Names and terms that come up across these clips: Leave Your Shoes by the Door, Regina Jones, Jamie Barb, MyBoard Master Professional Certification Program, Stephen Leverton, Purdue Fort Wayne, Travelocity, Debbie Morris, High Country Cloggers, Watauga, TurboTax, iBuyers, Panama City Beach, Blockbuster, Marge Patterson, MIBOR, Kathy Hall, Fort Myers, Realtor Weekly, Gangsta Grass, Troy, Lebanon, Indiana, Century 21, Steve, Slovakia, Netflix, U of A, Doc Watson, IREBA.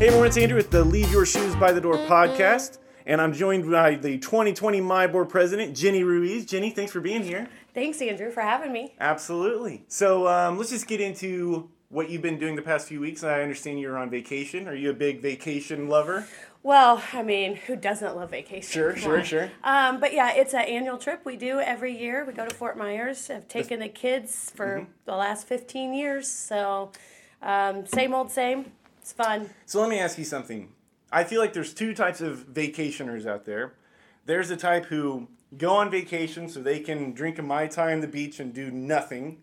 Hey everyone, it's Andrew with the Leave Your Shoes by the Door podcast, and I'm joined by the 2020 MyBoard president, Jenny Ruiz. Jenny, thanks for being here. Thanks, Andrew, for having me. Absolutely. So let's just get into what you've been doing the past few weeks. I understand you're on vacation. Are you a big vacation lover? Well, I mean, who doesn't love vacation? Sure. But yeah, it's an annual trip we do every year. We go to Fort Myers. I've taken the kids for the last 15 years, so same old same. It's fun. So let me ask you something. I feel like there's two types of vacationers out there. There's the type who go on vacation so they can drink a Mai Tai on the beach and do nothing.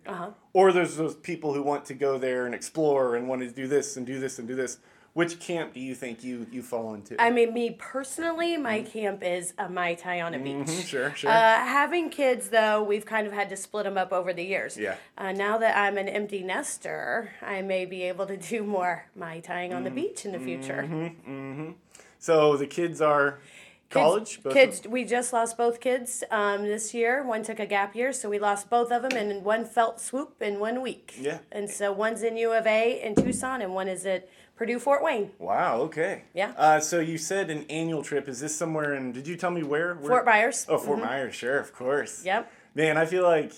Or there's those people who want to go there and explore and want to do this and do this and do this. Which camp do you think you fall into? I mean, me personally, my camp is a Mai Tai on a beach. Sure. Having kids, though, we've kind of had to split them up over the years. Yeah. Now that I'm an empty nester, I may be able to do more Mai Tai on the beach in the future. So the kids are college? Kids, we just lost both kids this year. One took a gap year, so we lost both of them in one felt swoop in 1 week. Yeah. And so one's in U of A in Tucson, and one is at Purdue Fort Wayne. Wow, okay. Yeah. So you said an annual trip. Is this somewhere in, did you tell me where? Fort Myers. Oh, Fort Myers, sure, of course. Yep. Man, I feel like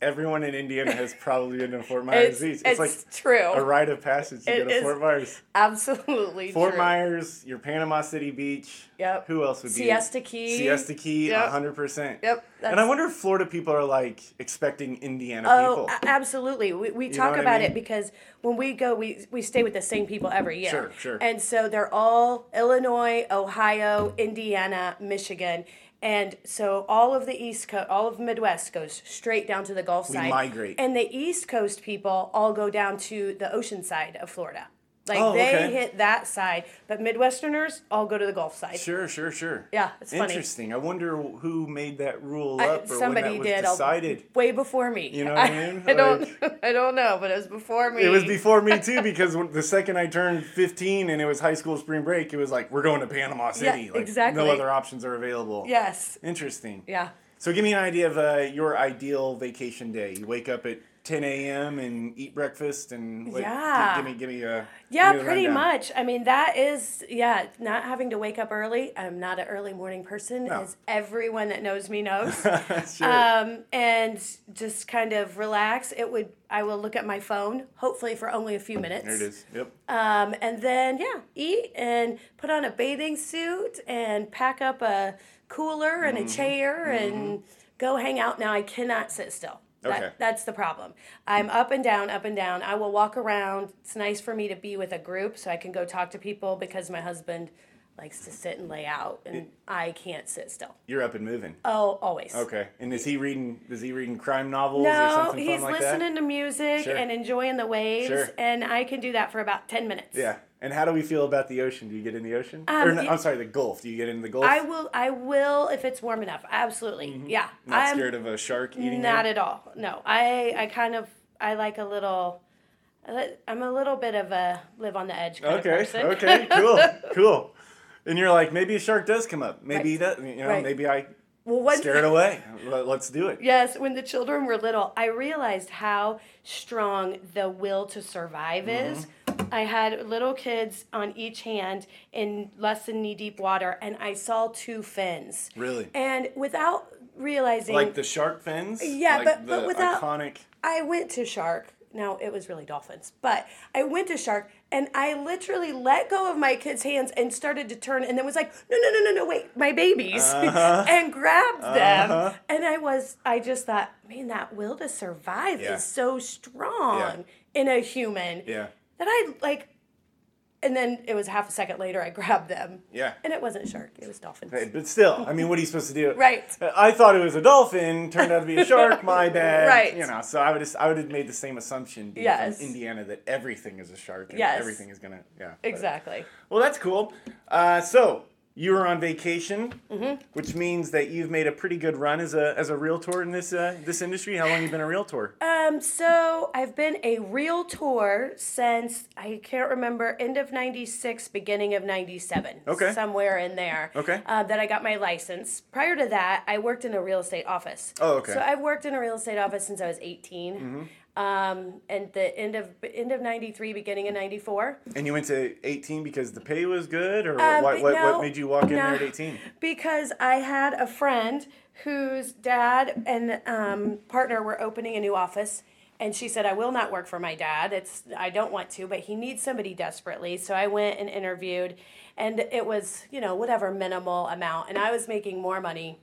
everyone in Indiana has probably been to Fort Myers Beach. It's like true. A rite of passage to go to Fort Myers. Absolutely Fort true. Fort Myers, your Panama City Beach. Yep. Who else would be? Siesta Key, yep. 100%. Yep. And I wonder if Florida people are, like, expecting Indiana people. Oh, absolutely. We talk about it because when we go, we stay with the same people every year. Sure. And so they're all Illinois, Ohio, Indiana, Michigan. And so all of the East Coast, all of Midwest goes straight down to the Gulf side. We migrate. And the East Coast people all go down to the ocean side of Florida. Like hit that side, but Midwesterners all go to the Gulf side. Sure. Yeah, it's funny. Interesting. I wonder who made that rule up or somebody when that was decided. Way before me. You know what I mean? I don't know, but it was before me. It was before me too because the second I turned 15 and it was high school spring break, it was like we're going to Panama City. Yeah, like, exactly. No other options are available. Yes. Interesting. Yeah. So give me an idea of your ideal vacation day. You wake up at 10 a.m. and eat breakfast and give me a pretty rundown. Much. I mean, that is not having to wake up early. I'm not an early morning person, as everyone that knows me knows. Sure. And just kind of relax. I will look at my phone, hopefully for only a few minutes. There it is. Yep. And then eat and put on a bathing suit and pack up a cooler and a chair and go hang out. Now I cannot sit still. Okay. That's the problem. I'm up and down. I will walk around. It's nice for me to be with a group so I can go talk to people because my husband likes to sit and lay out, and I can't sit still. You're up and moving. Oh, always. Okay. And is he reading crime novels or something fun like that? No, he's listening to music and enjoying the waves, and I can do that for about 10 minutes. Yeah. And how do we feel about the ocean? Do you get in the ocean? The Gulf. Do you get in the Gulf? I will if it's warm enough. Absolutely. Yeah. Not scared of a shark eating Not you? At all. No. I'm a little bit of a live on the edge kind of person. Okay. Cool. And you're like, maybe a shark does come up. Maybe it doesn't. Maybe I scare it away. Let's do it. Yes. When the children were little, I realized how strong the will to survive is. I had little kids on each hand in less than knee-deep water, and I saw two fins. Really? And without realizing... Like the shark fins? Yeah, like but without... Iconic... I went to shark. Now, it was really dolphins. But I went to shark, and I literally let go of my kids' hands and started to turn, and then was like, no, wait, my babies, and grabbed them. And I just thought, man, that will to survive is so strong in a human. Yeah. That I, like, and then it was half a second later I grabbed them. Yeah. And it wasn't shark, it was dolphins. Hey, but still, I mean, what are you supposed to do? Right. I thought it was a dolphin, turned out to be a shark, my bad. Right. You know, so I would have made the same assumption being from Indiana that everything is a shark and everything is going to, Exactly. But, well, that's cool. So, you were on vacation, which means that you've made a pretty good run as a realtor in this industry. How long have you been a realtor? So I've been a realtor since, I can't remember, end of 96, beginning of 97. Okay. Somewhere in there. Okay. That I got my license. Prior to that, I worked in a real estate office. Oh, okay. So I've worked in a real estate office since I was 18. and the end of 93, beginning of 94. And you went to 18 because the pay was good, or what made you walk in there at 18? Because I had a friend whose dad and partner were opening a new office, and she said, "I will not work for my dad. I don't want to, but he needs somebody desperately." So I went and interviewed, and it was, whatever minimal amount, and I was making more money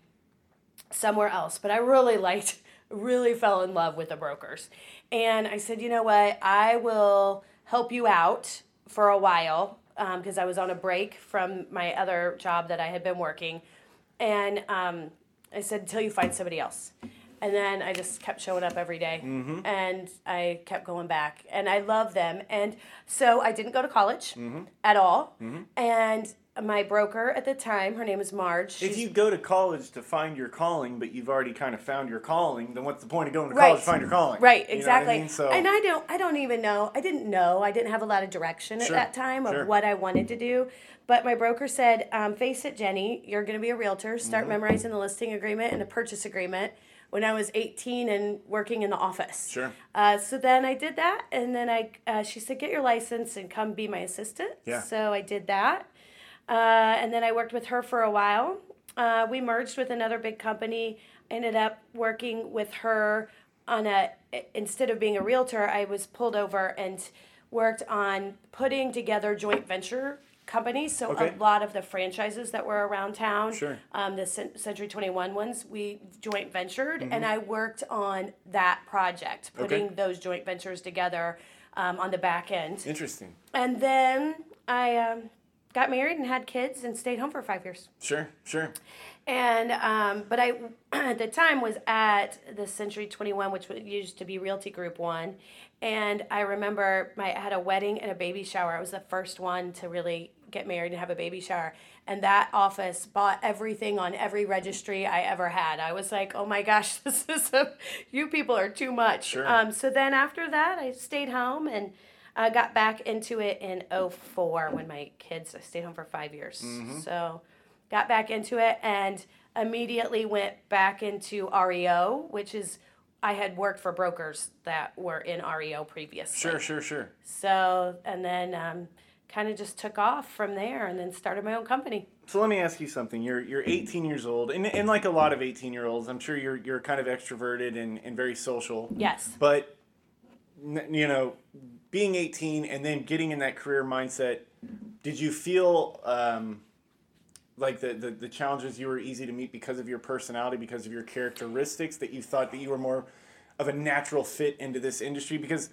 somewhere else, but I really fell in love with the brokers. And I said, you know what, I will help you out for a while, because I was on a break from my other job that I had been working. And I said, until you find somebody else. And then I just kept showing up every day, mm-hmm. and I kept going back, and I love them. And so I didn't go to college mm-hmm. at all. Mm-hmm. And my broker at the time, her name is Marge. If you go to college to find your calling, but you've already kind of found your calling, then what's the point of going to college to find your calling? Right, exactly. You know what I mean? So, and I don't even know. I didn't know. I didn't have a lot of direction at that time of what I wanted to do. But my broker said, face it, Jenny, you're going to be a realtor. Start mm-hmm. memorizing the listing agreement and the purchase agreement when I was 18 and working in the office. Sure. So then I did that, and then she said, get your license and come be my assistant. Yeah. So I did that. And then I worked with her for a while. We merged with another big company. I ended up working with her on instead of being a realtor, I was pulled over and worked on putting together joint venture companies. So a lot of the franchises that were around town, the Century 21 ones, we joint ventured. Mm-hmm. And I worked on that project, putting those joint ventures together on the back end. Interesting. And then I... got married and had kids and stayed home for 5 years. Sure. And, but I, at the time, was at the Century 21, which used to be Realty Group One. And I remember I had a wedding and a baby shower. I was the first one to really get married and have a baby shower. And that office bought everything on every registry I ever had. I was like, oh my gosh, this is you people are too much. Sure. So then after that, I stayed home and I got back into it in 2004 when I stayed home for 5 years. Mm-hmm. So got back into it and immediately went back into REO, which is, I had worked for brokers that were in REO previously. Sure. So, and then kind of just took off from there and then started my own company. So let me ask you something. You're 18 years old, and like a lot of 18-year-olds, I'm sure you're kind of extroverted and very social. Yes. But, being 18 and then getting in that career mindset, did you feel like the challenges you were easy to meet because of your personality, because of your characteristics, that you thought that you were more of a natural fit into this industry? Because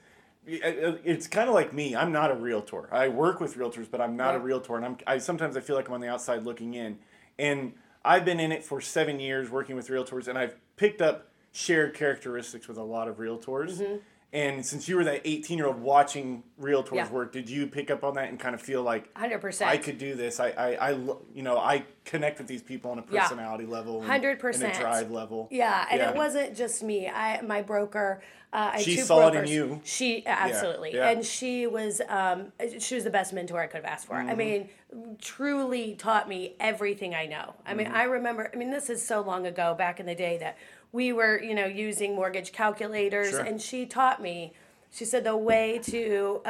it's kind of like me. I'm not a realtor. I work with realtors, but I'm not a realtor. And sometimes I feel like I'm on the outside looking in. And I've been in it for 7 years working with realtors, and I've picked up shared characteristics with a lot of realtors. Mm-hmm. And since you were that 18-year-old watching realtors work, did you pick up on that and kind of feel like 100%. I could do this? I connect with these people on a personality level, 100%, and a drive level. Yeah, and it wasn't just me. My broker, she saw it in you. She absolutely, and she was the best mentor I could have asked for. Mm-hmm. I mean, truly taught me everything I know. I mean, mm-hmm. I remember. I mean, this is so long ago, back in the day that we were, using mortgage calculators, and she taught me. She said the way to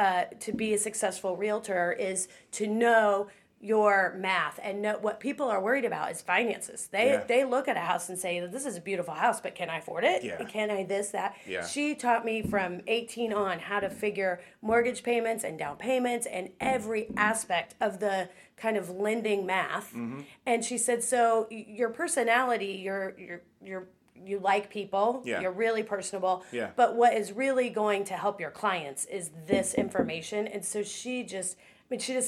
be a successful realtor is to know your math and know what people are worried about is finances. They look at a house and say, this is a beautiful house, but can I afford it? Yeah. Can I this, that? Yeah. She taught me from 18 on how to figure mortgage payments and down payments and every aspect of the kind of lending math. Mm-hmm. And she said, so your personality, you like people, you're really personable, but what is really going to help your clients is this information. And so she just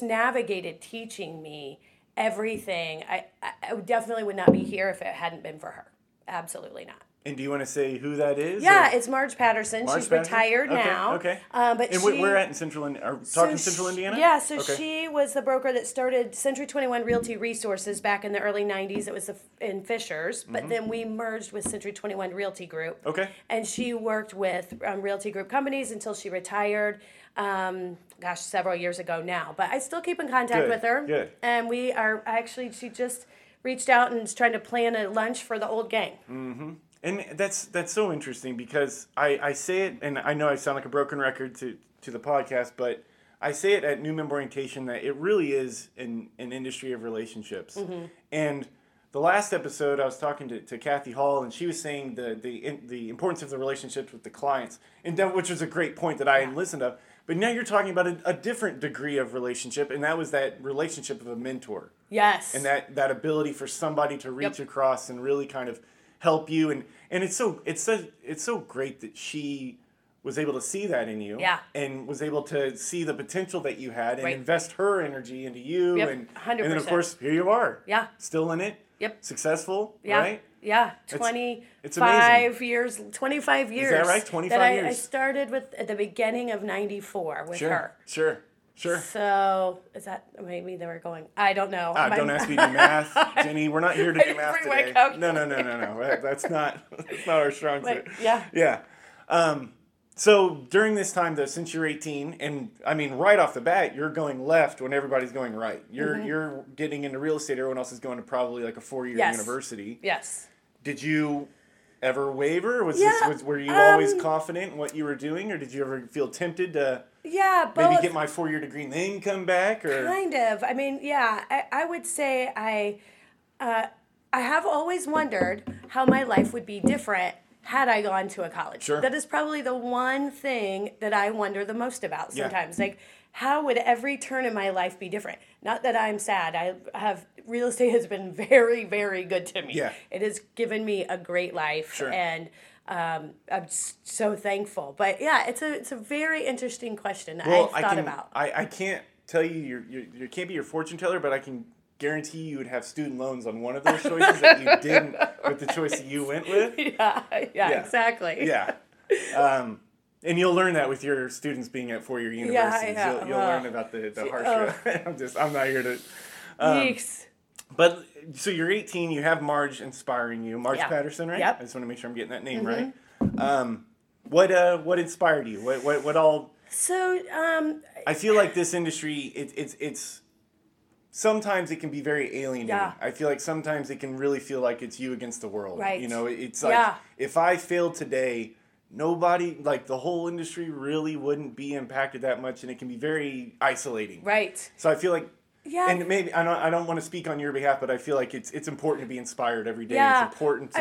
navigated teaching me everything. I definitely would not be here if it hadn't been for her. Absolutely not. And do you want to say who that is? Yeah, it's Marge Patterson. She's retired now. Okay. But and we're at in Central Indiana? Are we talking Central Indiana? Yeah, she was the broker that started Century 21 Realty Resources back in the early 90s. It was in Fishers, but mm-hmm. then we merged with Century 21 Realty Group. Okay. And she worked with Realty Group companies until she retired, several years ago now. But I still keep in contact with her. Good. And we are, actually, she just reached out and is trying to plan a lunch for the old gang. Mm-hmm. And that's so interesting because I say it, and I know I sound like a broken record to the podcast, but I say it at New Member Orientation that it really is an industry of relationships. Mm-hmm. And the last episode, I was talking to Kathy Hall, and she was saying the importance of the relationships with the clients, and that, which was a great point that I hadn't listened to. But now you're talking about a different degree of relationship, and that was that relationship of a mentor. Yes. And that ability for somebody to reach across and really kind of help you. And it's so great that she was able to see that in you. Yeah. And was able to see the potential that you had and invest her energy into you. Yep. And 100%. And then, of course, here you are. Yeah. Still in it. Yep. Successful. Yeah. Right? Yeah. 25 years. Is that right? 25 years. I started with at the beginning of 94 with her. Sure. So, is that, maybe they were going, I don't know. Don't ask me to do math, Jenny. We're not here to do math today. No. That's not our strong suit. Yeah. Yeah. So, during this time, though, since you're 18, and, I mean, right off the bat, you're going left when everybody's going right. You're getting into real estate. Everyone else is going to probably like a 4-year university. Yes. Did you ever waver? Were you always confident in what you were doing, or did you ever feel tempted to maybe get my 4-year degree and then come back? Or? Kind of. I mean, yeah, I would say I have always wondered how my life would be different had I gone to a college. Sure. That is probably the one thing that I wonder the most about sometimes. Yeah. Like, how would every turn in my life be different? Not that I'm sad. Real estate has been very, very good to me. Yeah. It has given me a great life. Sure. And I'm so thankful. But yeah, it's a very interesting question that I've thought about. I can't tell you, you can't be your fortune teller, but I can guarantee you would have student loans on one of those choices that you didn't with the choice that you went with. Yeah, exactly. Yeah. And you'll learn that with your students being at 4-year universities. Yeah. You'll learn about the harsh. I'm not here to. Yeeks. But so you're 18. You have Marge inspiring you. Marge Patterson, right? Yep. I just want to make sure I'm getting that name right. What inspired you? What all? So I feel like this industry. It's sometimes it can be very alienating. Yeah. I feel like sometimes it can really feel like it's you against the world. Right. You know, it's like if I fail today, nobody, like the whole industry, really wouldn't be impacted that much, and it can be very isolating. Right. So I feel like. Yeah. And maybe I don't want to speak on your behalf, but I feel like it's important to be inspired every day. Yeah. It's important to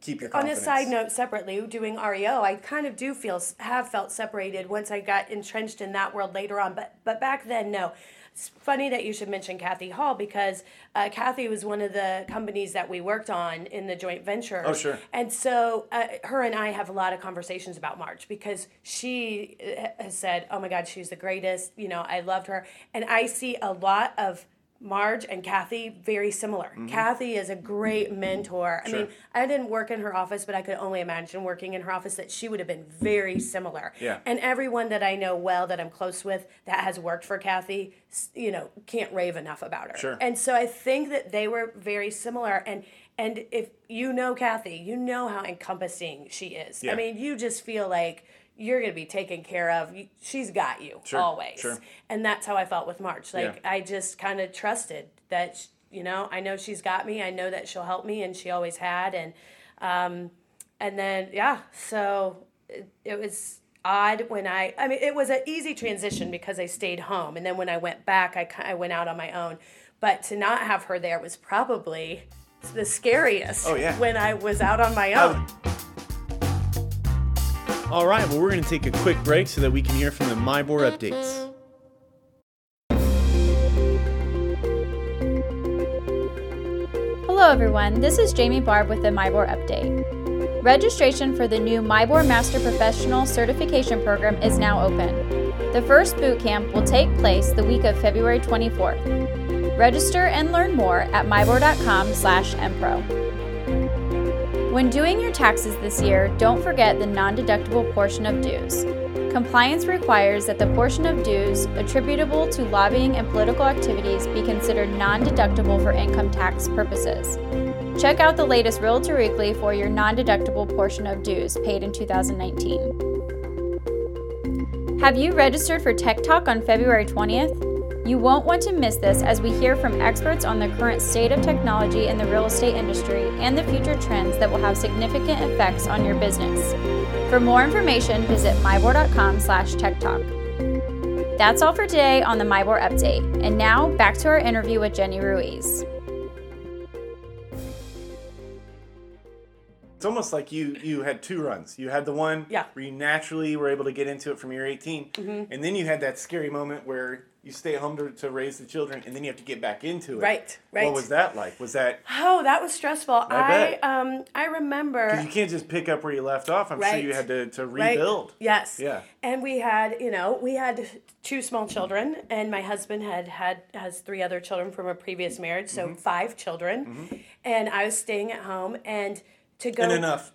keep your confidence. On a side note, separately, doing REO, I kind of do have felt separated once I got entrenched in that world later on. But back then, no. It's funny that you should mention Kathy Hall because Kathy was one of the companies that we worked on in the joint venture. Oh, sure. And so her and I have a lot of conversations about Marge because she has said, oh, my God, she's the greatest. You know, I loved her. And I see a lot of Marge and Kathy very similar. Mm-hmm. Kathy is a great mentor. I mean, I didn't work in her office, but I could only imagine working in her office that she would have been very similar. Yeah. And everyone that I know well, that I'm close with, that has worked for Kathy, you know, can't rave enough about her. Sure. And so I think that they were very similar. And if you know Kathy, you know how encompassing she is. Yeah. I mean, you just feel like you're going to be taken care of. She's got you always. Sure. And that's how I felt with Marge. Like, I just kind of trusted that, you know, I know she's got me. I know that she'll help me, and she always had. And then, so it was odd when I mean, it was an easy transition because I stayed home. And then when I went back, I went out on my own. But to not have her there was probably the scariest when I was out on my own. All right, well, we're going to take a quick break so that we can hear from the MIBOR updates. Hello, everyone. This is Jamie Barb with the MIBOR update. Registration for the new MyBoard Master Professional Certification Program is now open. The first boot camp will take place the week of February 24th. Register and learn more at mybor.com/mpro. When doing your taxes this year, don't forget the non-deductible portion of dues. Compliance requires that the portion of dues attributable to lobbying and political activities be considered non-deductible for income tax purposes. Check out the latest Realtor Weekly for your non-deductible portion of dues paid in 2019. Have you registered for Tech Talk on February 20th? You won't want to miss this as we hear from experts on the current state of technology in the real estate industry and the future trends that will have significant effects on your business. For more information, visit mybor.com/techtalk. That's all for today on the MIBOR Update. And now, back to our interview with Jenny Ruiz. It's almost like you had two runs. You had the one where you naturally were able to get into it from your 18, and then you had that scary moment where you stay home to raise the children, and then you have to get back into it. Right. What was that like? Was that... Oh, that was stressful. I remember... Because you can't just pick up where you left off. I'm sure you had to rebuild. Right. Yes. Yeah. And we had two small children, and my husband has three other children from a previous marriage, so 5 children. Mm-hmm. And I was staying at home, and... To go and enough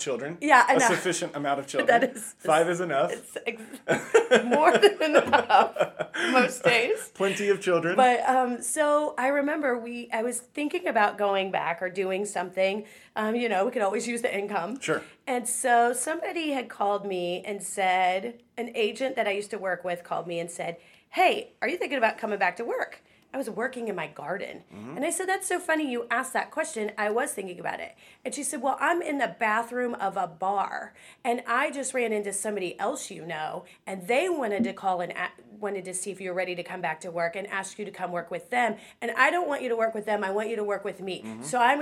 children. Yeah, enough. A sufficient amount of children. That is. 5 is enough. It's more than enough most days. Plenty of children. But so I remember I was thinking about going back or doing something. We could always use the income. Sure. And so somebody had called me and said, an agent that I used to work with called me and said, "Hey, are you thinking about coming back to work?" I was working in my garden. Mm-hmm. And I said, "That's so funny you asked that question. I was thinking about it." And she said, "Well, I'm in the bathroom of a bar, and I just ran into somebody else, and they wanted to call and wanted to see if you're ready to come back to work and ask you to come work with them. And I don't want you to work with them. I want you to work with me. Mm-hmm. So I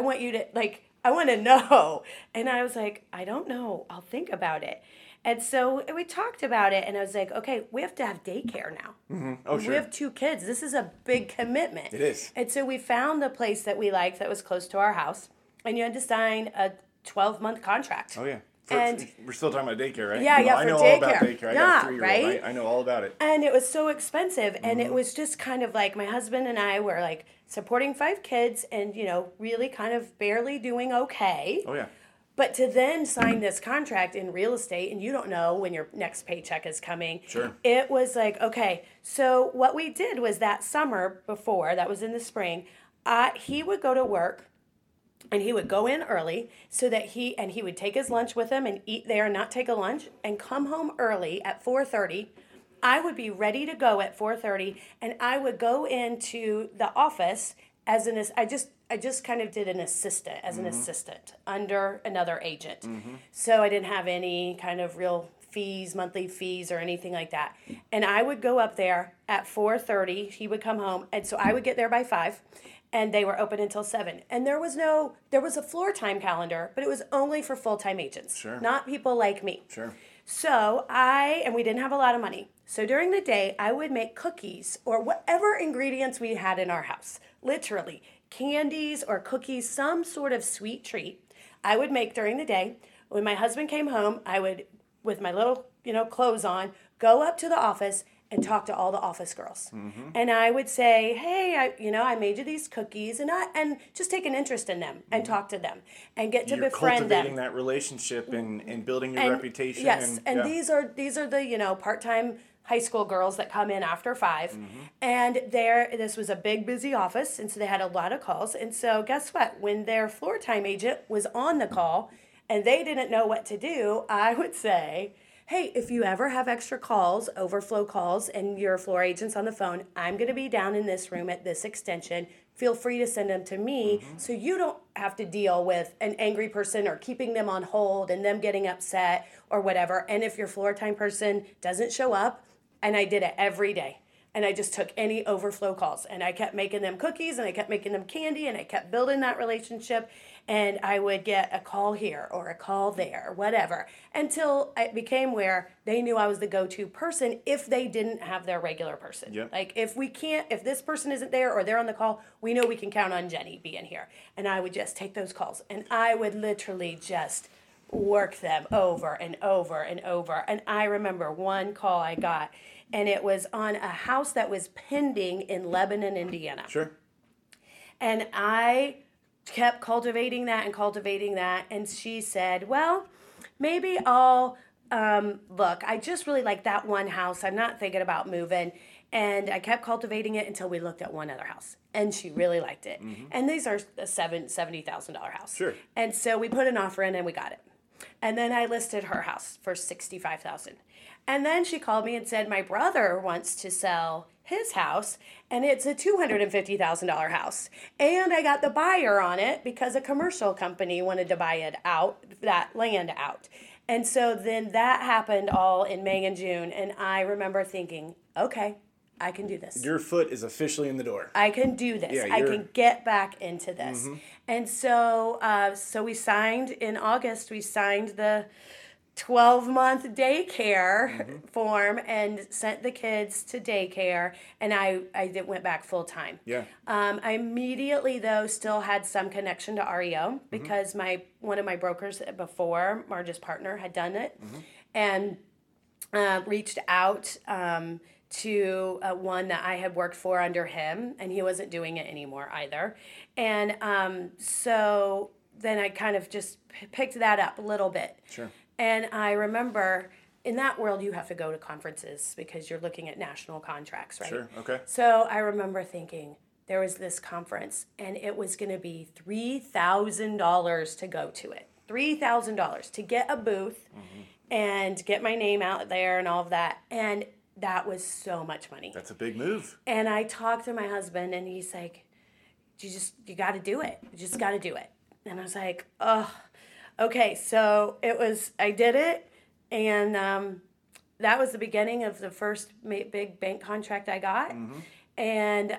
want you to, I want to know." And I was like, "I don't know. I'll think about it." And so we talked about it, and I was like, "Okay, we have to have daycare now." Mm-hmm. Oh, sure. We have 2 kids. This is a big commitment. It is. And so we found a place that we liked that was close to our house, and you had to sign a 12-month contract. Oh, yeah. And we're still talking about daycare, right? Yeah, I know all about daycare. I got a 3-year-old, right? I know all about it. And it was so expensive, and it was just kind of like my husband and I were, supporting 5 kids and, really kind of barely doing okay. Oh, yeah. But to then sign this contract in real estate, and you don't know when your next paycheck is coming. Sure. It was okay. So what we did was that summer before, that was in the spring, he would go to work, and he would go in early so that he would take his lunch with him and eat there, not take a lunch, and come home early at 4:30. I would be ready to go at 4:30, and I would go into the office as I just kind of did an assistant under another agent. Mm-hmm. So I didn't have any kind of real fees, monthly fees or anything like that. And I would go up there at 4:30. He would come home. And so I would get there by 5, and they were open until 7. And there was a floor time calendar, but it was only for full-time agents, sure, not people like me. Sure. So and we didn't have a lot of money. So during the day, I would make cookies or whatever ingredients we had in our house, literally. Candies or cookies, some sort of sweet treat I would make during the day. When my husband came home, I would, with my little, clothes on, go up to the office and talk to all the office girls. Mm-hmm. And I would say, "Hey, I made you these cookies," and just take an interest in them and talk to them and get to befriend them. You're cultivating that relationship and building your reputation. Yes, and these are the, part-time high school girls that come in after 5, and this was a big, busy office, and so they had a lot of calls. And so guess what? When their floor time agent was on the call and they didn't know what to do, I would say, "Hey, if you ever have extra calls, overflow calls, and your floor agent's on the phone, I'm going to be down in this room at this extension. Feel free to send them to me so you don't have to deal with an angry person or keeping them on hold and them getting upset or whatever. And if your floor time person doesn't show up..." And I did it every day. And I just took any overflow calls. And I kept making them cookies, and I kept making them candy, and I kept building that relationship. And I would get a call here or a call there, whatever, until it became where they knew I was the go-to person if they didn't have their regular person. Yep. If this person isn't there or they're on the call, we know we can count on Jenny being here. And I would just take those calls. And I would literally just work them over and over and over. And I remember one call I got, and it was on a house that was pending in Lebanon, Indiana. Sure. And I kept cultivating that. And she said, "Well, maybe I'll look. I just really like that one house. I'm not thinking about moving." And I kept cultivating it until we looked at one other house. And she really liked it. Mm-hmm. And these are a $70,000 house. Sure. And so we put an offer in, and we got it. And then I listed her house for $65,000. And then she called me and said, my brother wants to sell his house, and it's a $250,000 house. And I got the buyer on it because a commercial company wanted to buy it out, that land out. And so then that happened all in May and June, and I remember thinking, okay, I can do this. Your foot is officially in the door. I can do this. Yeah, I can get back into this. Mm-hmm. And so we signed in August, we signed the 12-month daycare mm-hmm. form and sent the kids to daycare, and I went back full-time. Yeah. I immediately, though, still had some connection to REO because mm-hmm. one of my brokers before, Marge's partner, had done it mm-hmm. and reached out to one that I had worked for under him, and he wasn't doing it anymore either. And so then I kind of just picked that up a little bit. Sure. And I remember in that world, you have to go to conferences because you're looking at national contracts, right? Sure, okay. So I remember thinking there was this conference and it was going to be $3,000 to go to it. $3,000 to get a booth mm-hmm. and get my name out there and all of that. And that was so much money. That's a big move. And I talked to my husband and he's like, you got to do it. You just got to do it. And I was like, okay, so I did it, and that was the beginning of the first big bank contract I got, mm-hmm. and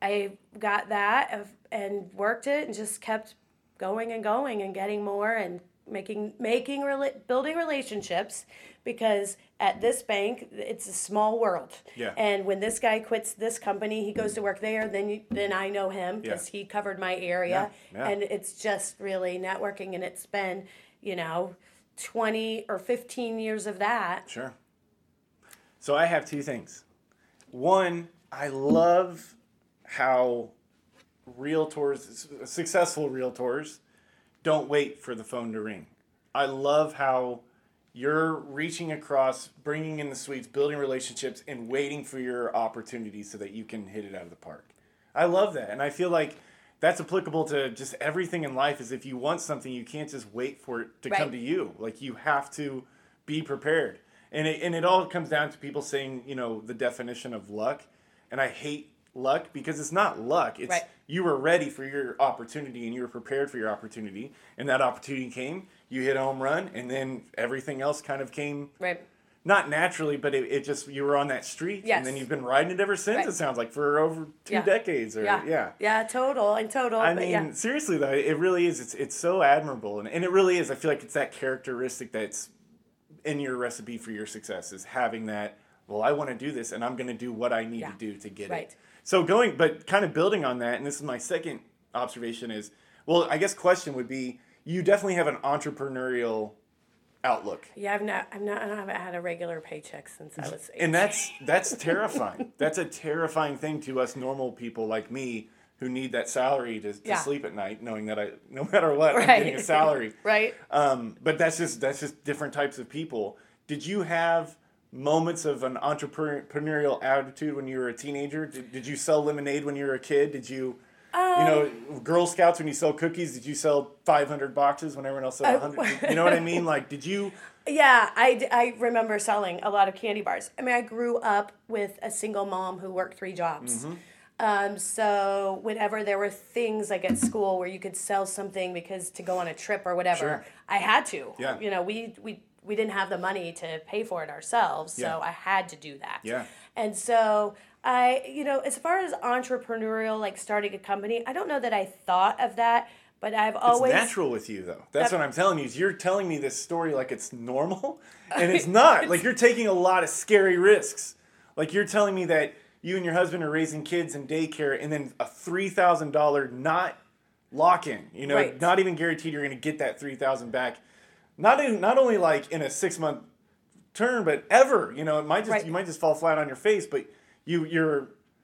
I got that and worked it and just kept going and getting more and building relationships, because at this bank it's a small world. Yeah. And when this guy quits this company, he goes to work there. Then I know him because yeah. he covered my area, yeah. Yeah. And it's just really networking. And it's been 20 or 15 years of that. Sure. So I have two things. One, I love how realtors, successful realtors, don't wait for the phone to ring. I love how you're reaching across, bringing in the suites, building relationships, and waiting for your opportunity so that you can hit it out of the park. I love that. And I feel like that's applicable to just everything in life, is if you want something, you can't just wait for it to come to you. Like, you have to be prepared. And it all comes down to people saying, the definition of luck. And I hate luck because it's not luck. It's you were ready for your opportunity and you were prepared for your opportunity. And that opportunity came, you hit a home run, and then everything else kind of came, not naturally, but it just, you were on that streak. Yes. And then you've been riding it ever since, it sounds like, for over two decades. Total. I mean, seriously though, it really is. It's so admirable. And it really is. I feel like it's that characteristic that's in your recipe for your success, is having that, well, I want to do this and I'm going to do what I need to do to get it. So but kind of building on that, and this is my second observation is, well, I guess question would be, you definitely have an entrepreneurial outlook. Yeah, I haven't had a regular paycheck since I was 18. And that's terrifying. That's a terrifying thing to us normal people like me who need that salary to sleep at night, knowing that no matter what, I'm getting a salary. But that's just different types of people. Did you have moments of an entrepreneurial attitude when you were a teenager? Did you sell lemonade when you were a kid? Did you, Girl Scouts when you sell cookies? Did you sell 500 boxes when everyone else sold 100? You know what I mean? Like, did you? Yeah, I remember selling a lot of candy bars. I mean, I grew up with a single mom who worked three jobs. Mm-hmm. So whenever there were things like at school where you could sell something because to go on a trip or whatever, sure. I had to. Yeah. We didn't have the money to pay for it ourselves, so I had to do that. Yeah. And so I, as far as entrepreneurial, like starting a company, I don't know that I thought of that, but I've always... It's natural with you, though. That's what I'm telling you, is you're telling me this story like it's normal, and it's not. Like, you're taking a lot of scary risks. Like, you're telling me that you and your husband are raising kids in daycare, and then a $3,000 not lock-in, not even guaranteed you're going to get that $3,000 back. Not only like in a 6-month term, but ever, it might just you might just fall flat on your face, but you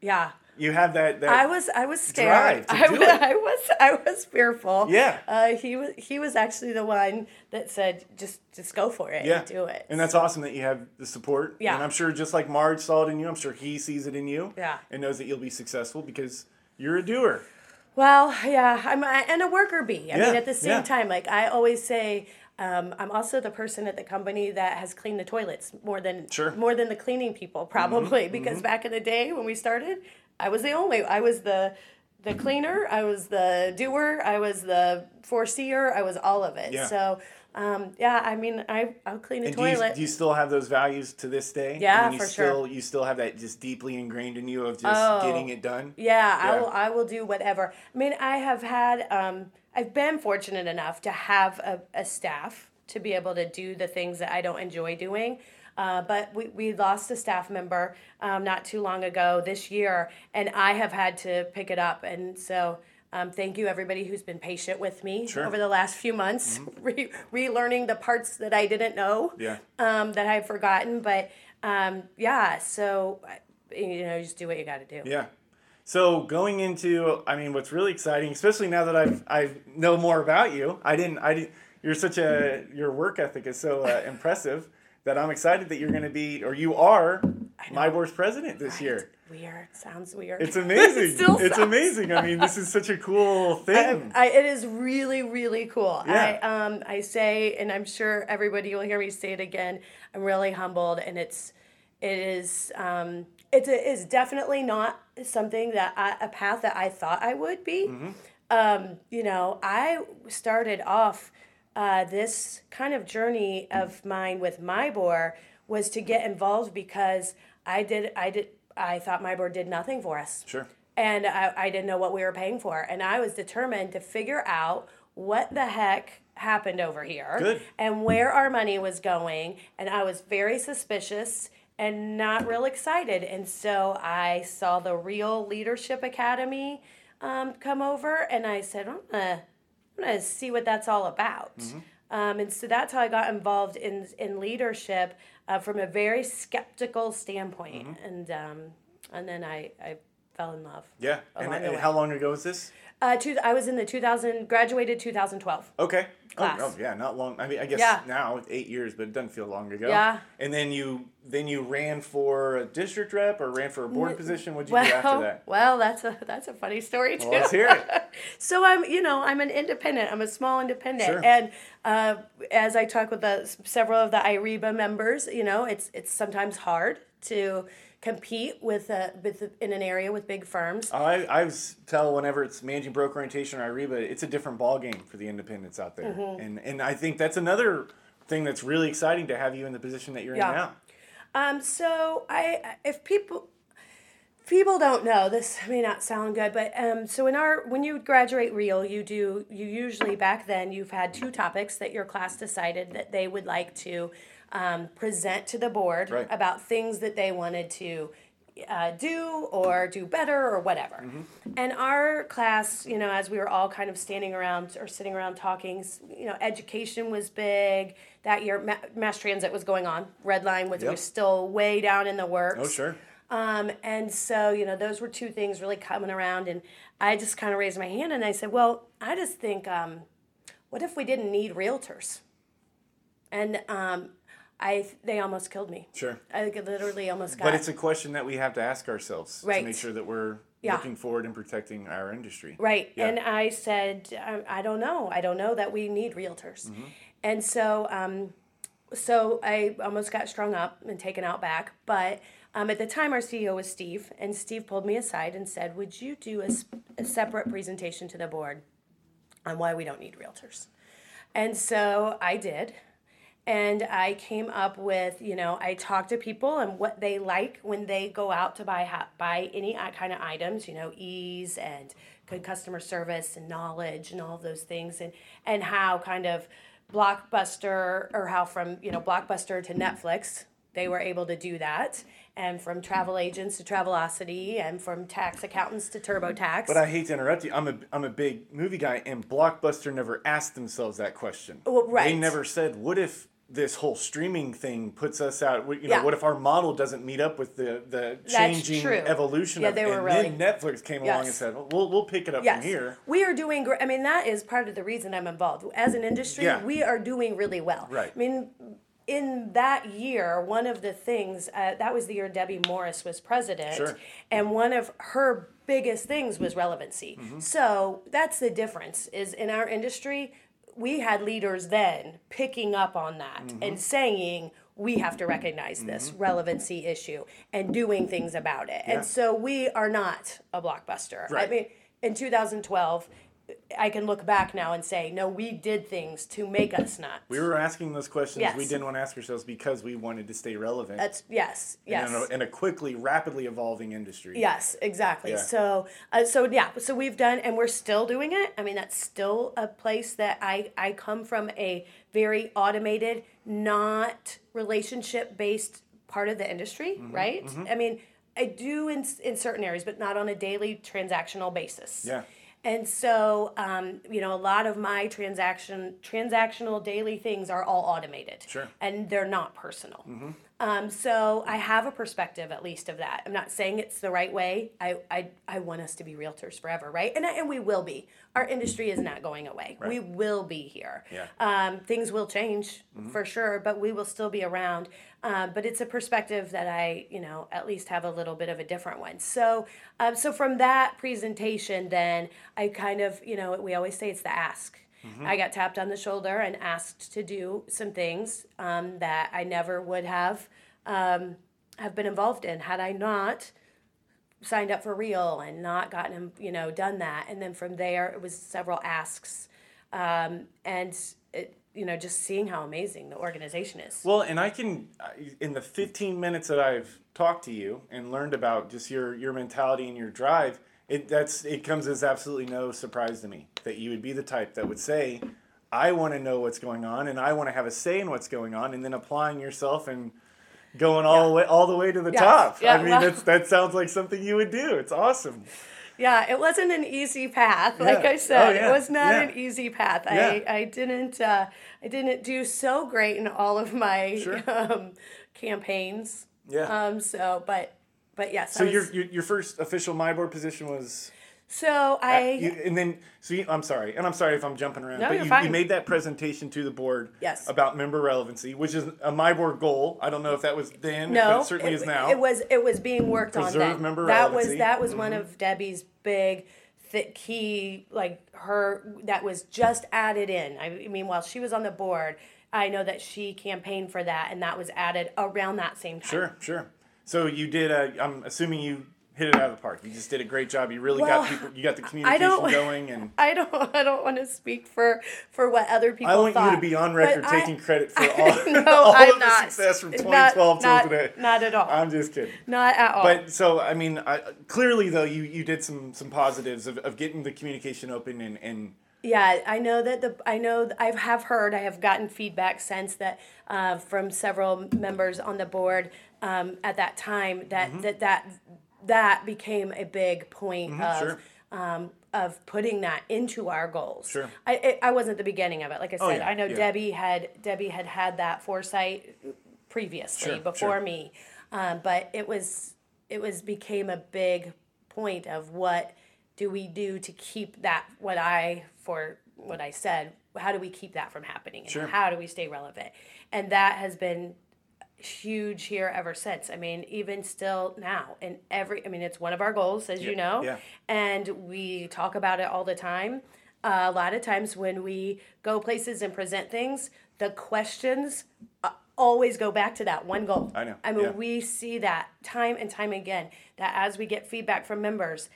have that I was scared. I was fearful. Yeah. He was actually the one that said just go for it and do it. And that's awesome that you have the support. Yeah. And I'm sure just like Marge saw it in you, I'm sure he sees it in you. Yeah. And knows that you'll be successful because you're a doer. Well, yeah, I'm a worker bee. I mean, at the same time, like I always say, I'm also the person at the company that has cleaned the toilets more than the cleaning people, probably, because back in the day when we started, I was the cleaner, I was the doer, I was the foreseer, I was all of it. Yeah. So, I'll clean a toilet. Do you still have those values to this day? Yeah, I mean, for sure. You still have that just deeply ingrained in you of just getting it done? Yeah, I will do whatever. I mean, I have had, I've been fortunate enough to have a staff to be able to do the things that I don't enjoy doing. But we lost a staff member not too long ago this year, and I have had to pick it up. And so thank you, everybody who's been patient with me over the last few months, relearning the parts that I didn't know that I've forgotten. But, so, just do what you got to do. Yeah. So going into, what's really exciting, especially now that I know more about you, your work ethic is so impressive. That I'm excited that you're going to be, or you are, MIBOR's president this year. Weird. Sounds weird. It's amazing. It's amazing. I mean, this is such a cool thing. It is really, really cool. Yeah. I say, and I'm sure everybody will hear me say it again, I'm really humbled, and it is definitely not something that a path that I thought I would be. Mm-hmm. I started off. This kind of journey of mine with MIBOR was to get involved because I thought MIBOR did nothing for us. Sure. And I didn't know what we were paying for. And I was determined to figure out what the heck happened over here. Good. And where our money was going. And I was very suspicious and not real excited. And so I saw the Real Leadership Academy come over, and I said, I'm going to see what that's all about. Mm-hmm. And so that's how I got involved in leadership from a very skeptical standpoint. Mm-hmm. And then I fell in love. Yeah. And how long ago was this? I was in the 2012. Okay. Class. Oh, yeah, not long. I mean, I guess now it's 8 years, but it doesn't feel long ago. Yeah. And then you ran for a district rep or ran for a board position. What'd you do after that? Well, that's a funny story too. Well, let's hear it. So I'm an independent. I'm a small independent, and as I talk with several of the IREBA members, it's sometimes hard to compete with in an area with big firms. I tell whenever it's managing broker orientation or IREBA, it's a different ballgame for the independents out there. Mm-hmm. And I think that's another thing that's really exciting to have you in the position that you're in now. So if people don't know, this may not sound good, but so when you graduate Real, you usually back then you've had two topics that your class decided that they would like to present to the board about things that they wanted to do or do better or whatever. Mm-hmm. And our class, as we were all kind of sitting around talking, education was big. That year, mass transit was going on. Red Line was still way down in the works. Oh, sure. And so, those were two things really coming around. And I just kind of raised my hand and I said, well, I just think, what if we didn't need realtors? And they almost killed me. Sure. I literally almost got it. But it's a question that we have to ask ourselves to make sure that we're looking forward and protecting our industry. Right. Yeah. And I said, I don't know. I don't know that we need realtors. Mm-hmm. And so I almost got strung up and taken out back. But at the time, our CEO was Steve. And Steve pulled me aside and said, would you do a separate presentation to the board on why we don't need realtors? And so I did. And I came up with, I talked to people and what they like when they go out to buy any kind of items, ease and good customer service and knowledge and all of those things, and how kind of Blockbuster, or how from, Blockbuster to Netflix, they were able to do that, and from travel agents to Travelocity, and from tax accountants to TurboTax. But I hate to interrupt you. I'm a big movie guy, and Blockbuster never asked themselves that question. Well, right. They never said, what if this whole streaming thing puts us out, what if our model doesn't meet up with the changing evolution of it? And really, then Netflix came along and said, well, we'll pick it up from here. We are doing great. I mean, that is part of the reason I'm involved. As an industry, we are doing really well. Right. I mean, in that year, one of the things, that was the year Debbie Morris was president, and one of her biggest things was relevancy. Mm-hmm. So that's the difference, is in our industry, we had leaders then picking up on that and saying, we have to recognize this relevancy issue and doing things about it. Yeah. And so we are not a Blockbuster. Right. I mean, in 2012, I can look back now and say, no, we did things to make us not. We were asking those questions we didn't want to ask ourselves because we wanted to stay relevant. In a quickly, rapidly evolving industry. Yes, exactly. Yeah. So we've done, and we're still doing it. I mean, that's still a place that I come from, a very automated, not relationship-based part of the industry, right? Mm-hmm. I mean, I do in certain areas, but not on a daily transactional basis. Yeah. And so, a lot of my transactional daily things are all automated. Sure. And they're not personal. Mm-hmm. So I have a perspective, at least, of that. I'm not saying it's the right way. I want us to be realtors forever, right? And we will be. Our industry is not going away. Right. We will be here. Yeah. Things will change for sure, but we will still be around. But it's a perspective that I, at least have a little bit of a different one. So from that presentation, then I kind of, we always say it's the ask. Mm-hmm. I got tapped on the shoulder and asked to do some things that I never would have been involved in had I not signed up for REAL and not gotten, done that. And then from there, it was several asks, and it, just seeing how amazing the organization is. Well, and I can, in the 15 minutes that I've talked to you and learned about just your mentality and your drive, it comes as absolutely no surprise to me that you would be the type that would say, I want to know what's going on and I want to have a say in what's going on, and then applying yourself and going all the way to the top. Yeah, I mean, that sounds like something you would do. It's awesome. Yeah, it wasn't an easy path. Like I said, it was not an easy path. Yeah. I didn't do so great in all of my campaigns. Yeah. But yes. So your first official MyBoard position was. I'm sorry if I'm jumping around. No, but you made that presentation to the board about member relevancy, which is a MyBoard goal. I don't know if that was then, but it certainly is now. It was being worked on then. Member relevancy. That was one of Debbie's big key, that was just added in. I mean, while she was on the board, I know that she campaigned for that, and that was added around that same time. Sure. So you did, I'm assuming you hit it out of the park. You just did a great job. You really got people. You got the communication going, and I don't want to speak for what other people. I want you to be on record taking credit for all of the success from 2012 till today. Not at all. I'm just kidding. Not at all. But so I mean, clearly though, you did some positives of getting the communication open and. Yeah, I have gotten feedback since that from several members on the board at that time that became a big point of putting that into our goals. Sure. I wasn't at the beginning of it. Like I said, I know Debbie had that foresight previously before me, but it became a big point of what do we do to keep that what I said. How do we keep that from happening? And how do we stay relevant? And that has been huge here ever since. I mean, even still now, and it's one of our goals, as you know, and we talk about it all the time. A lot of times when we go places and present things, the questions always go back to that one goal. I know. I mean, we see that time and time again, that as we get feedback from members,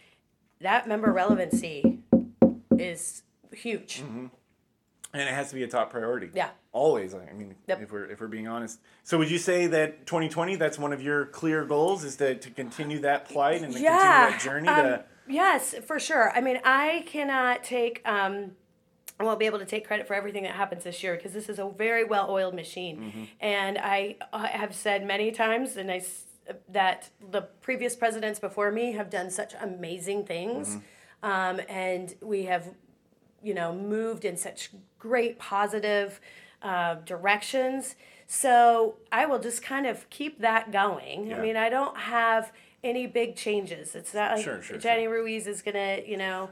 that member relevancy is huge. Mm-hmm. And it has to be a top priority. Yeah. Always. I mean, if we're being honest. So would you say that 2020, that's one of your clear goals, is to continue that plight and to continue that journey? Yes, for sure. I mean, I won't be able to take credit for everything that happens this year because this is a very well-oiled machine. Mm-hmm. And I have said many times, and that the previous presidents before me have done such amazing things. Mm-hmm. And we have... moved in such great positive directions. So I will just kind of keep that going. Yeah. I mean, I don't have any big changes. It's not like Jenny Ruiz is going to,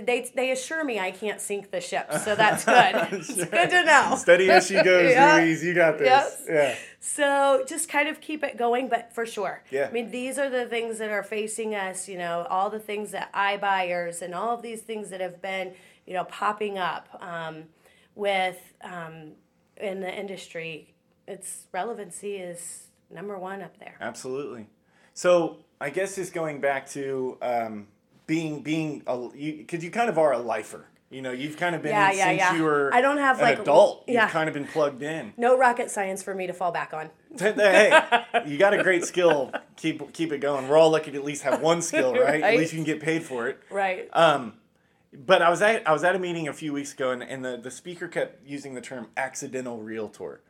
they assure me I can't sink the ship. So that's good. It's good to know. Steady as she goes, Ruiz. You got this. Yes. Yeah. So just kind of keep it going, but for sure. Yeah. I mean, these are the things that are facing us, all the things that iBuyers and all of these things that have been, popping up with in the industry, its relevancy is number one up there. Absolutely. So I guess just going back to being, because you kind of are a lifer. You know, you've kind of been since you were an adult. Yeah. You've kind of been plugged in. No rocket science for me to fall back on. Hey, you got a great skill. Keep it going. We're all lucky to at least have one skill, right? At least you can get paid for it. Right. But I was at a meeting a few weeks ago, and the speaker kept using the term accidental realtor.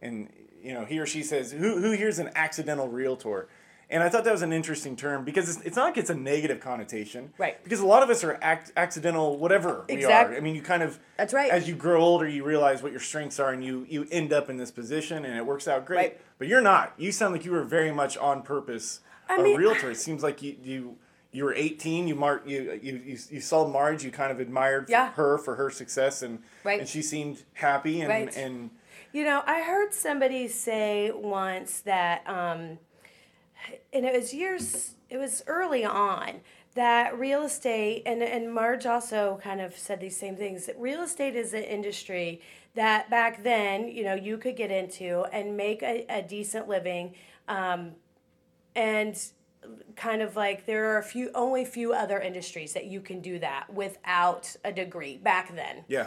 And, you know, he or she says, who here's an accidental realtor? And I thought that was an interesting term because it's not like it's a negative connotation. Right. Because a lot of us are accidental whatever we are. I mean, you kind of... That's right. As you grow older, you realize what your strengths are, and you end up in this position, and it works out great. Right. But you're not. You sound like you were very much on purpose realtor. It seems like you were 18, you saw Marge, you kind of admired her for her success, and she seemed happy. And, and you know, I heard somebody say once that... and it was early on that real estate, and Marge also kind of said these same things, that real estate is an industry that back then, you know, you could get into and make a decent living, and kind of like there are only few other industries that you can do that without a degree back then. Yeah.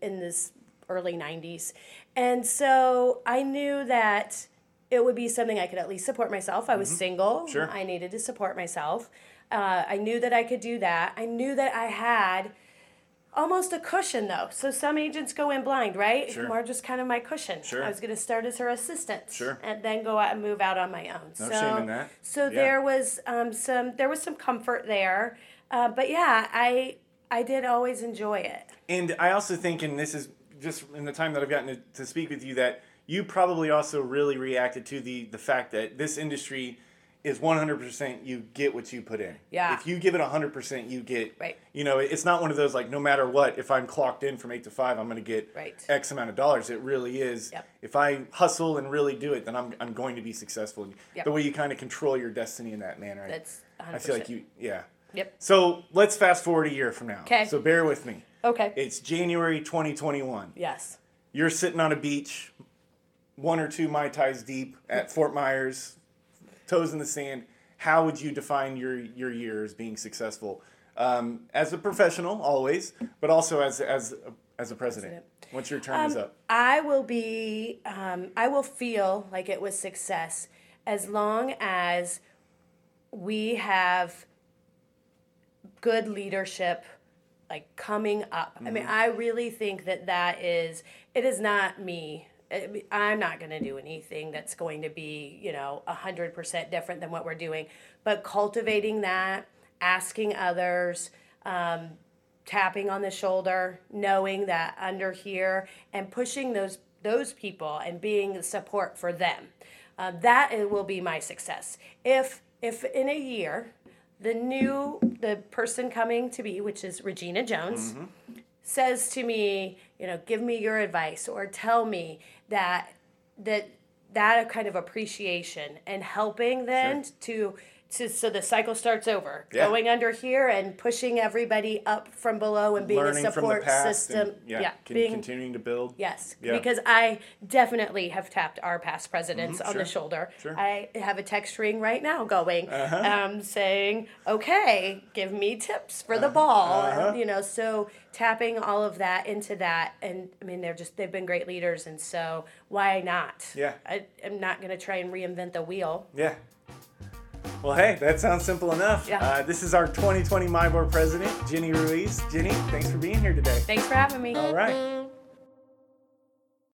In this early 90s. And so I knew that it would be something I could at least support myself. I was single. Sure. I needed to support myself. I knew that I could do that. I knew that I had almost a cushion, though. So some agents go in blind, right? Sure. Marge was kind of my cushion. Sure. I was going to start as her assistant. Sure. And then go out and move out on my own. No shame in that. So there was some comfort there. But yeah, I did always enjoy it. And I also think, and this is just in the time that I've gotten to speak with you, that you probably also really reacted to the fact that this industry is 100% you get what you put in. Yeah. If you give it 100%, you get, you know, it's not one of those like no matter what, if I'm clocked in from 8 to 5, I'm going to get X amount of dollars. It really is. Yep. If I hustle and really do it, then I'm going to be successful. Yep. The way you kind of control your destiny in that manner. That's 100%. I feel like you, Yep. So let's fast forward a year from now. Okay. So bear with me. Okay. It's January 2021. Yes. You're sitting on a beach, one or two Mai Tais deep at Fort Myers, toes in the sand. How would you define your year as being successful? As a professional, always, but also as a president. Once your term is up, I will feel like it was success as long as we have good leadership, like coming up. Mm-hmm. I mean, I really think that is. It is not me. I'm not going to do anything that's going to be, you know, 100% different than what we're doing. But cultivating that, asking others, tapping on the shoulder, knowing that under here, and pushing those people and being the support for them, that will be my success. If in a year, the person coming to be, which is Regina Jones, mm-hmm. says to me, you know, give me your advice or tell me that kind of appreciation and helping then so the cycle starts over, going under here and pushing everybody up from below and being learning a support system. And, continuing to build. Yes, because I definitely have tapped our past presidents on the shoulder. Sure. I have a text ring right now going saying, okay, give me tips for the ball. And, you know, so tapping all of that into that. And I mean, they've been great leaders. And so why not? Yeah. I'm not going to try and reinvent the wheel. Yeah. Well, hey, that sounds simple enough. Yeah. This is our 2020 MIBOR president, Jenny Ruiz. Jenny, thanks for being here today. Thanks for having me. All right.